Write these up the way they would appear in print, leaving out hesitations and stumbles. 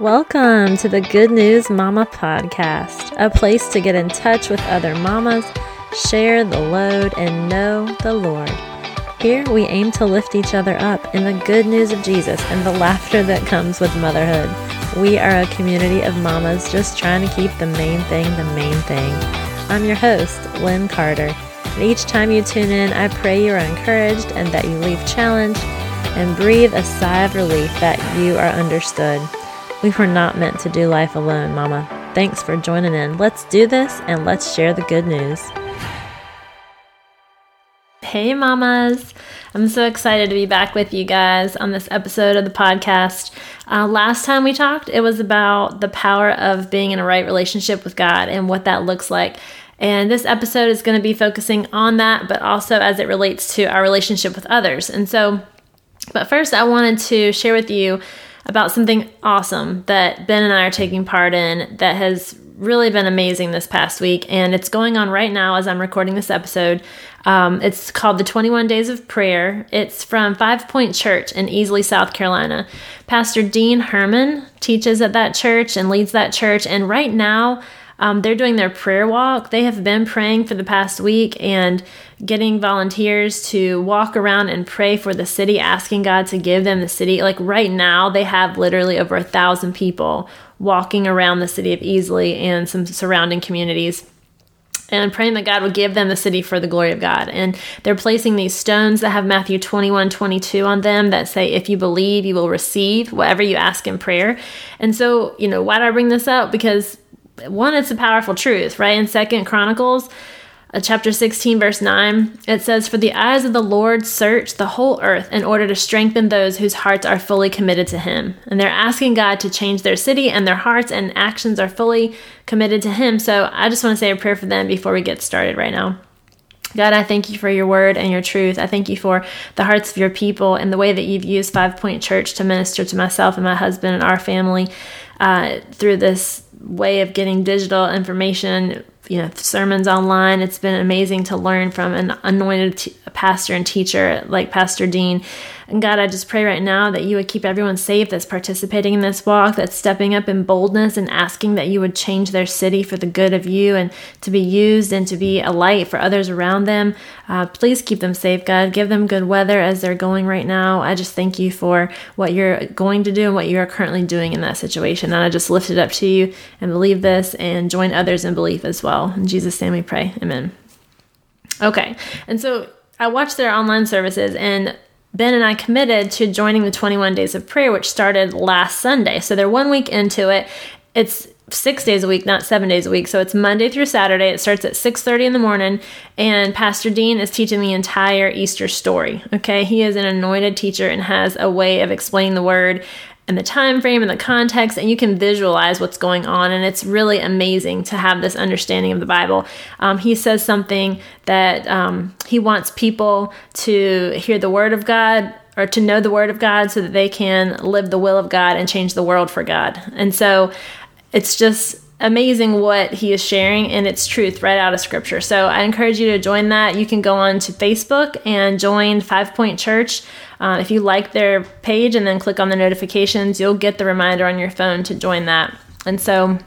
Welcome to the Good News Mama Podcast, a place to get in touch with other mamas, share the load, and know the Lord. Here we aim to lift each other up in the good news of Jesus and the laughter that comes with motherhood. We are a community of mamas just trying to keep the main thing the main thing. I'm your host, Lynn Carter, and each time you tune in, I pray you are encouraged and that you leave challenged and breathe a sigh of relief that you are understood. We were not meant to do life alone, Mama. Thanks for joining in. Let's do this and let's share the good news. Hey, Mamas. I'm so excited to be back with you guys on this episode of the podcast. Last time we talked, it was about the power of being in a right relationship with God and what that looks like. And this episode is going to be focusing on that, but also as it relates to our relationship with others. And so, but first I wanted to share with you about something awesome that Ben and I are taking part in that has really been amazing this past week. And it's going on right now as I'm recording this episode. It's called the 21 Days of Prayer. It's from 5 Point Church in Easley, South Carolina. Pastor Dean Herman teaches at that church and leads that church. And right now, they're doing their prayer walk. They have been praying for the past week and getting volunteers to walk around and pray for the city, asking God to give them the city. Like right now, they have literally over 1,000 people walking around the city of Easley and some surrounding communities, and praying that God would give them the city for the glory of God. And they're placing these stones that have Matthew 21:22 on them that say, if you believe, you will receive whatever you ask in prayer. And so, you know, why do I bring this up? Because one, it's a powerful truth, right? In Second Chronicles, chapter 16, verse 9, it says, for the eyes of the Lord search the whole earth in order to strengthen those whose hearts are fully committed to him. And they're asking God to change their city, and their hearts and actions are fully committed to him. So I just want to say a prayer for them before we get started right now. God, I thank you for your word and your truth. I thank you for the hearts of your people and the way that you've used 5 Point Church to minister to myself and my husband and our family through this way of getting digital information, you know, sermons online. It's been amazing to learn from an anointed pastor and teacher like Pastor Dean. And God, I just pray right now that you would keep everyone safe that's participating in this walk, that's stepping up in boldness and asking that you would change their city for the good of you and to be used and to be a light for others around them. Please keep them safe, God. Give them good weather as they're going right now. I just thank you for what you're going to do and what you are currently doing in that situation. And I just lift it up to you and believe this and join others in belief as well. In Jesus' name we pray. Amen. Okay. And so I watched their online services, and Ben and I committed to joining the 21 Days of Prayer, which started last Sunday. So they're 1 week into it. It's 6 days a week, not 7 days a week. So it's Monday through Saturday. It starts at 6:30 in the morning. And Pastor Dean is teaching the entire Easter story. Okay. He is an anointed teacher and has a way of explaining the word and the time frame and the context, and you can visualize what's going on, and it's really amazing to have this understanding of the Bible. He says something that he wants people to hear the Word of God, or to know the Word of God, so that they can live the will of God and change the world for God. And so it's just amazing what he is sharing, and it's truth right out of Scripture. So I encourage you to join that. You can go on to Facebook and join 5 Point Church. If you like their page and then click on the notifications, you'll get the reminder on your phone to join that. And so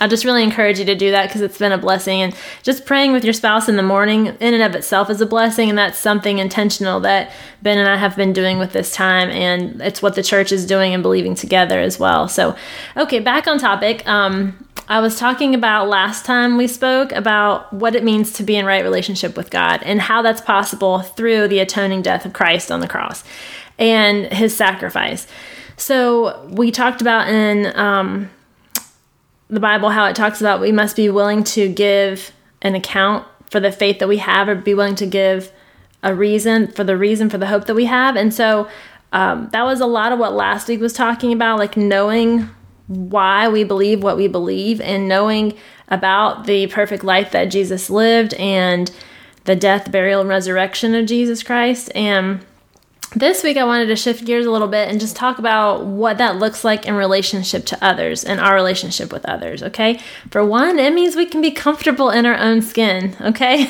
I just really encourage you to do that, because it's been a blessing. And just praying with your spouse in the morning in and of itself is a blessing. And that's something intentional that Ben and I have been doing with this time. And it's what the church is doing and believing together as well. So, okay, back on topic. I was talking about last time we spoke about what it means to be in right relationship with God and how that's possible through the atoning death of Christ on the cross and his sacrifice. So we talked about in the Bible how it talks about we must be willing to give an account for the faith that we have, or be willing to give a reason for the hope that we have. And so that was a lot of what last week was talking about, like knowing why we believe what we believe and knowing about the perfect life that Jesus lived and the death, burial, and resurrection of Jesus Christ. And this week I wanted to shift gears a little bit and just talk about what that looks like in relationship to others and our relationship with others, okay? For one, it means we can be comfortable in our own skin, okay?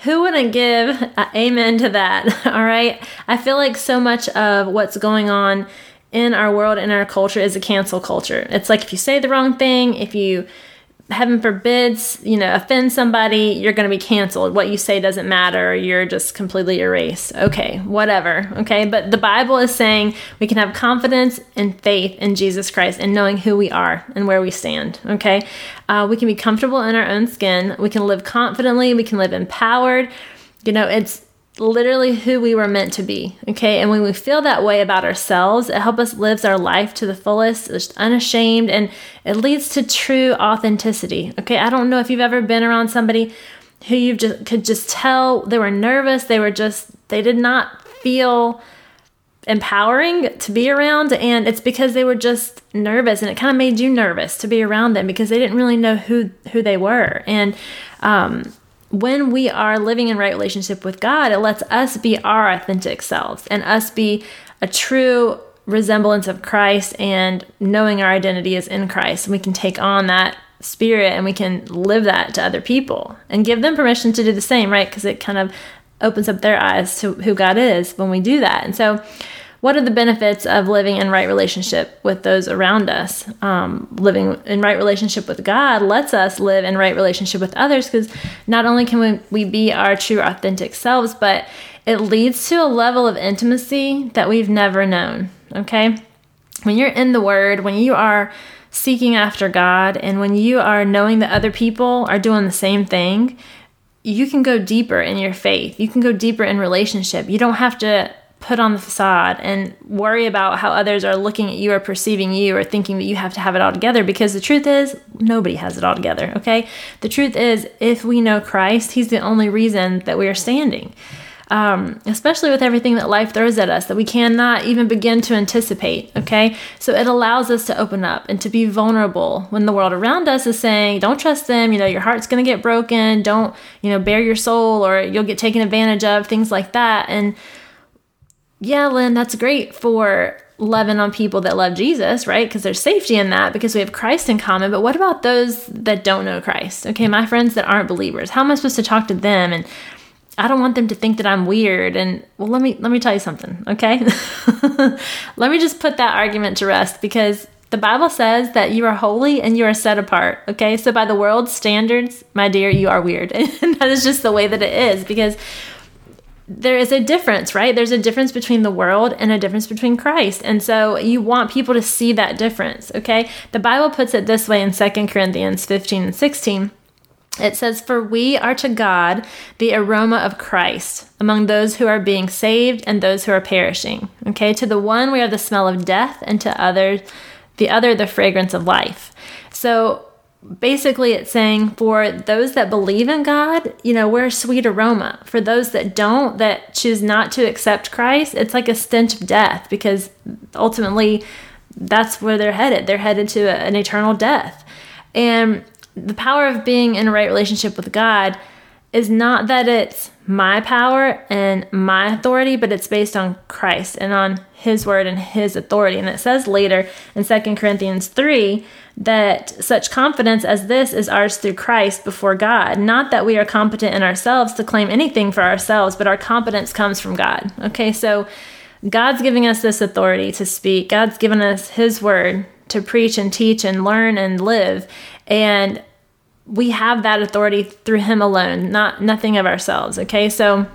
Who wouldn't give amen to that, all right? I feel like so much of what's going on in our world, in our culture, is a cancel culture. It's like if you say the wrong thing, if you, heaven forbids, offend somebody, you're going to be canceled. What you say doesn't matter. You're just completely erased. Okay, whatever. Okay, but the Bible is saying we can have confidence and faith in Jesus Christ and knowing who we are and where we stand. Okay, we can be comfortable in our own skin. We can live confidently. We can live empowered. It's literally who we were meant to be. Okay, and when we feel that way about ourselves, it helps us live our life to the fullest, just unashamed, and it leads to true authenticity. Okay, I don't know if you've ever been around somebody who you could just tell they were nervous, they did not feel empowering to be around, and it's because they were just nervous, and it kind of made you nervous to be around them because they didn't really know who they were. And when we are living in right relationship with God, it lets us be our authentic selves and us be a true resemblance of Christ, and knowing our identity is in Christ. We can take on that spirit and we can live that to other people and give them permission to do the same, right? Because it kind of opens up their eyes to who God is when we do that. And so what are the benefits of living in right relationship with those around us? Living in right relationship with God lets us live in right relationship with others, because not only can we be our true authentic selves, but it leads to a level of intimacy that we've never known, okay? When you're in the Word, when you are seeking after God, and when you are knowing that other people are doing the same thing, you can go deeper in your faith. You can go deeper in relationship. You don't have to put on the facade and worry about how others are looking at you or perceiving you or thinking that you have to have it all together, because the truth is nobody has it all together, okay? The truth is, if we know Christ, he's the only reason that we are standing, especially with everything that life throws at us that we cannot even begin to anticipate, okay? So it allows us to open up and to be vulnerable when the world around us is saying, don't trust them, your heart's going to get broken, don't, bare your soul or you'll get taken advantage of, things like that. And yeah, Lynn, that's great for loving on people that love Jesus, right? Because there's safety in that because we have Christ in common. But what about those that don't know Christ? Okay, my friends that aren't believers, how am I supposed to talk to them? And I don't want them to think that I'm weird. And well, let me tell you something, okay? Let me just put that argument to rest, because the Bible says that you are holy and you are set apart, okay? So by the world's standards, my dear, you are weird. And that is just the way that it is, because there is a difference, right? There's a difference between the world and a difference between Christ. And so you want people to see that difference, okay? The Bible puts it this way in 2 Corinthians 15 and 16. It says, "For we are to God the aroma of Christ among those who are being saved and those who are perishing." Okay? To the one, we are the smell of death, and to others, the other, the fragrance of life. So basically, it's saying for those that believe in God, we're a sweet aroma. For those that don't, that choose not to accept Christ, it's like a stench of death, because ultimately that's where they're headed. They're headed to an eternal death. And the power of being in a right relationship with God is not that it's my power and my authority, but it's based on Christ and on his word and his authority. And it says later in 2 Corinthians 3 that such confidence as this is ours through Christ before God. Not that we are competent in ourselves to claim anything for ourselves, but our competence comes from God. Okay, so God's giving us this authority to speak. God's given us his word to preach and teach and learn and live. And we have that authority through him alone, nothing of ourselves. Okay, so,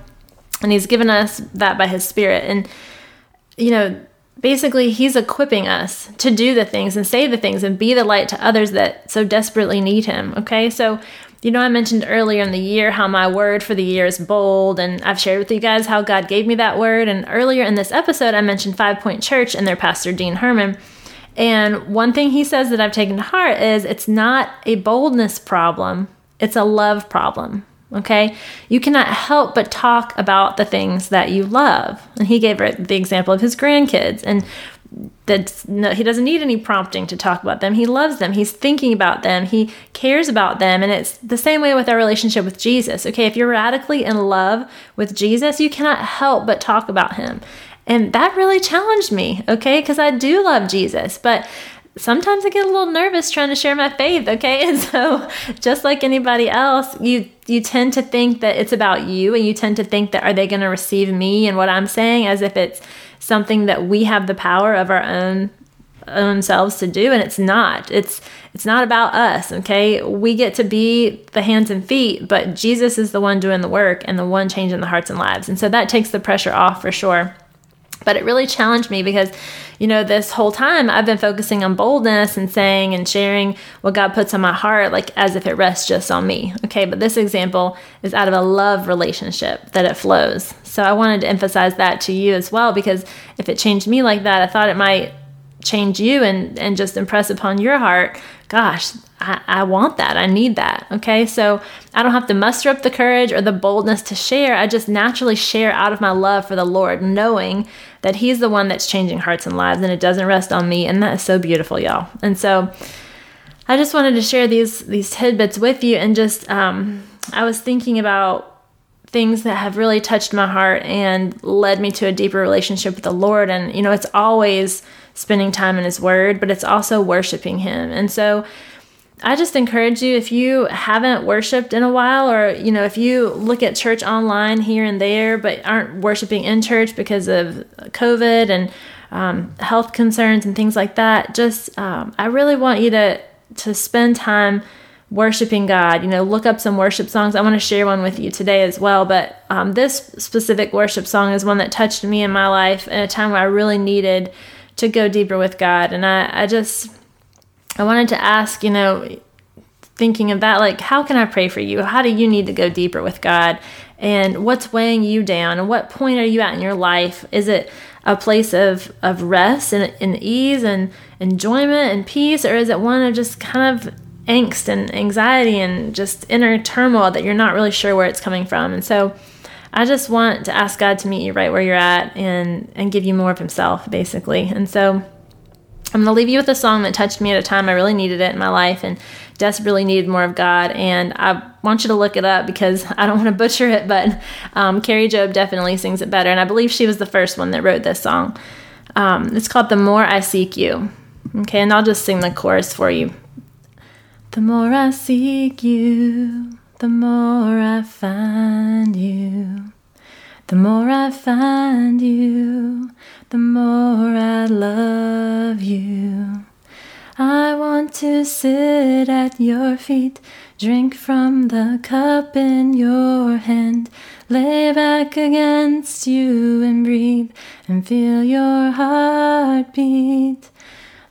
and he's given us that by his spirit. And, basically he's equipping us to do the things and say the things and be the light to others that so desperately need him. Okay, so, I mentioned earlier in the year how my word for the year is bold, and I've shared with you guys how God gave me that word. And earlier in this episode, I mentioned 5 Point Church and their pastor, Dean Herman. And one thing he says that I've taken to heart is it's not a boldness problem, it's a love problem, okay? You cannot help but talk about the things that you love. And he gave the example of his grandkids, and he doesn't need any prompting to talk about them. He loves them. He's thinking about them. He cares about them. And it's the same way with our relationship with Jesus, okay? If you're radically in love with Jesus, you cannot help but talk about him. And that really challenged me, okay? Because I do love Jesus, but sometimes I get a little nervous trying to share my faith, okay? And so just like anybody else, you tend to think that it's about you, and you tend to think that, are they going to receive me and what I'm saying, as if it's something that we have the power of our own selves to do, and it's not. It's not about us, okay? We get to be the hands and feet, but Jesus is the one doing the work and the one changing the hearts and lives. And so that takes the pressure off for sure. But it really challenged me because, you know, this whole time I've been focusing on boldness and saying and sharing what God puts on my heart, like as if it rests just on me. Okay, but this example is out of a love relationship that it flows. So I wanted to emphasize that to you as well, because if it changed me like that, I thought it might change you and just impress upon your heart, gosh, I want that. I need that. Okay. So I don't have to muster up the courage or the boldness to share. I just naturally share out of my love for the Lord, knowing that he's the one that's changing hearts and lives, and it doesn't rest on me. And that is so beautiful, y'all. And so I just wanted to share these tidbits with you. And just, I was thinking about things that have really touched my heart and led me to a deeper relationship with the Lord. And, you know, it's always spending time in his word, but it's also worshiping him. And so I just encourage you, if you haven't worshiped in a while, or, you know, if you look at church online here and there, but aren't worshiping in church because of COVID and health concerns and things like that, just I really want you to spend time worshiping God. You know, look up some worship songs. I want to share one with you today as well, but this specific worship song is one that touched me in my life at a time where I really needed to go deeper with God. And I wanted to ask, you know, thinking of that, like, how can I pray for you? How do you need to go deeper with God? And what's weighing you down? And what point are you at in your life? Is it a place of rest and ease and enjoyment and peace? Or is it one of just kind of angst and anxiety and just inner turmoil that you're not really sure where it's coming from? And so I just want to ask God to meet you right where you're at and give you more of himself, basically. And so I'm going to leave you with a song that touched me at a time I really needed it in my life and desperately needed more of God. And I want you to look it up because I don't want to butcher it, but Kari Jobe definitely sings it better. And I believe she was the first one that wrote this song. It's called The More I Seek You. Okay, and I'll just sing the chorus for you. The more I seek you, the more I find you. The more I find you, the more I love you. I want to sit at your feet, drink from the cup in your hand, lay back against you and breathe and feel your heartbeat.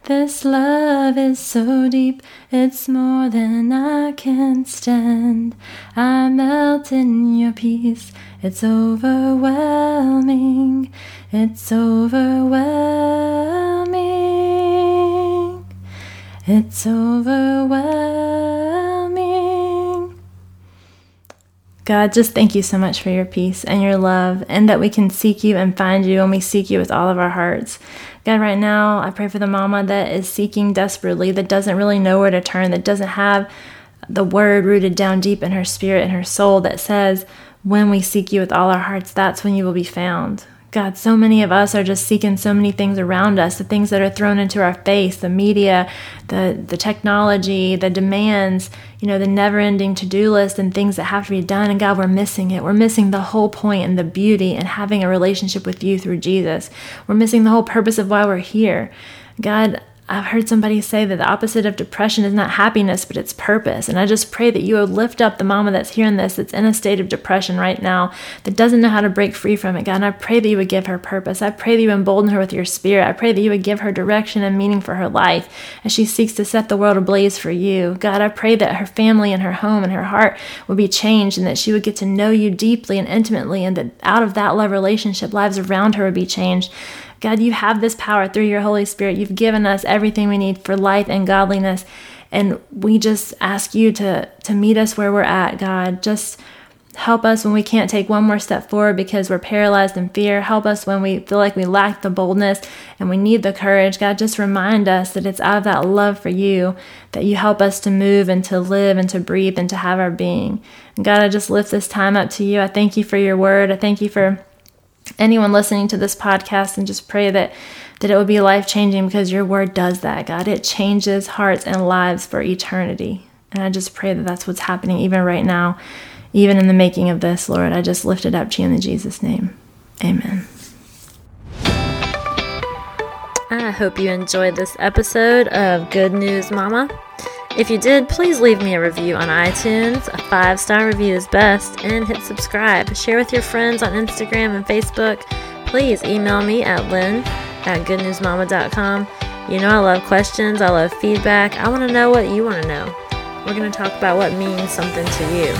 This love is so deep, it's more than I can stand. I melt in your peace, it's overwhelming, it's overwhelming, it's overwhelming. God, just thank you so much for your peace and your love, and that we can seek you and find you, and we seek you with all of our hearts. God, right now, I pray for the mama that is seeking desperately, that doesn't really know where to turn, that doesn't have the word rooted down deep in her spirit and her soul that says, when we seek you with all our hearts, that's when you will be found. God, so many of us are just seeking so many things around us, the things that are thrown into our face, the media, the technology, the demands, you know, the never-ending to-do list and things that have to be done. And God, we're missing it. We're missing the whole point and the beauty and having a relationship with you through Jesus. We're missing the whole purpose of why we're here. God, I've heard somebody say that the opposite of depression is not happiness, but it's purpose. And I just pray that you would lift up the mama that's hearing this, that's in a state of depression right now, that doesn't know how to break free from it, God. And I pray that you would give her purpose. I pray that you embolden her with your spirit. I pray that you would give her direction and meaning for her life as she seeks to set the world ablaze for you. God, I pray that her family and her home and her heart would be changed, and that she would get to know you deeply and intimately, and that out of that love relationship, lives around her would be changed. God, you have this power through your Holy Spirit. You've given us everything we need for life and godliness. And we just ask you to meet us where we're at, God. Just help us when we can't take one more step forward because we're paralyzed in fear. Help us when we feel like we lack the boldness and we need the courage. God, just remind us that it's out of that love for you that you help us to move and to live and to breathe and to have our being. And God, I just lift this time up to you. I thank you for your word. I thank you for anyone listening to this podcast, and just pray that it would be life-changing, because your word does that, God. It changes hearts and lives for eternity. And I just pray that that's what's happening even right now, even in the making of this, Lord. I just lift it up to you in Jesus' name. Amen. I hope you enjoyed this episode of Good News Mama. If you did, please leave me a review on iTunes. A 5-star review is best. And hit subscribe. Share with your friends on Instagram and Facebook. Please email me at lynn@goodnewsmama.com. You know I love questions. I love feedback. I want to know what you want to know. We're going to talk about what means something to you.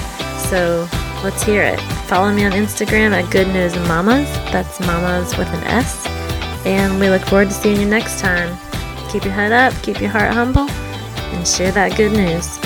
So let's hear it. Follow me on Instagram at Good News Mamas. That's mamas with an S. And we look forward to seeing you next time. Keep your head up, keep your heart humble, and share that good news.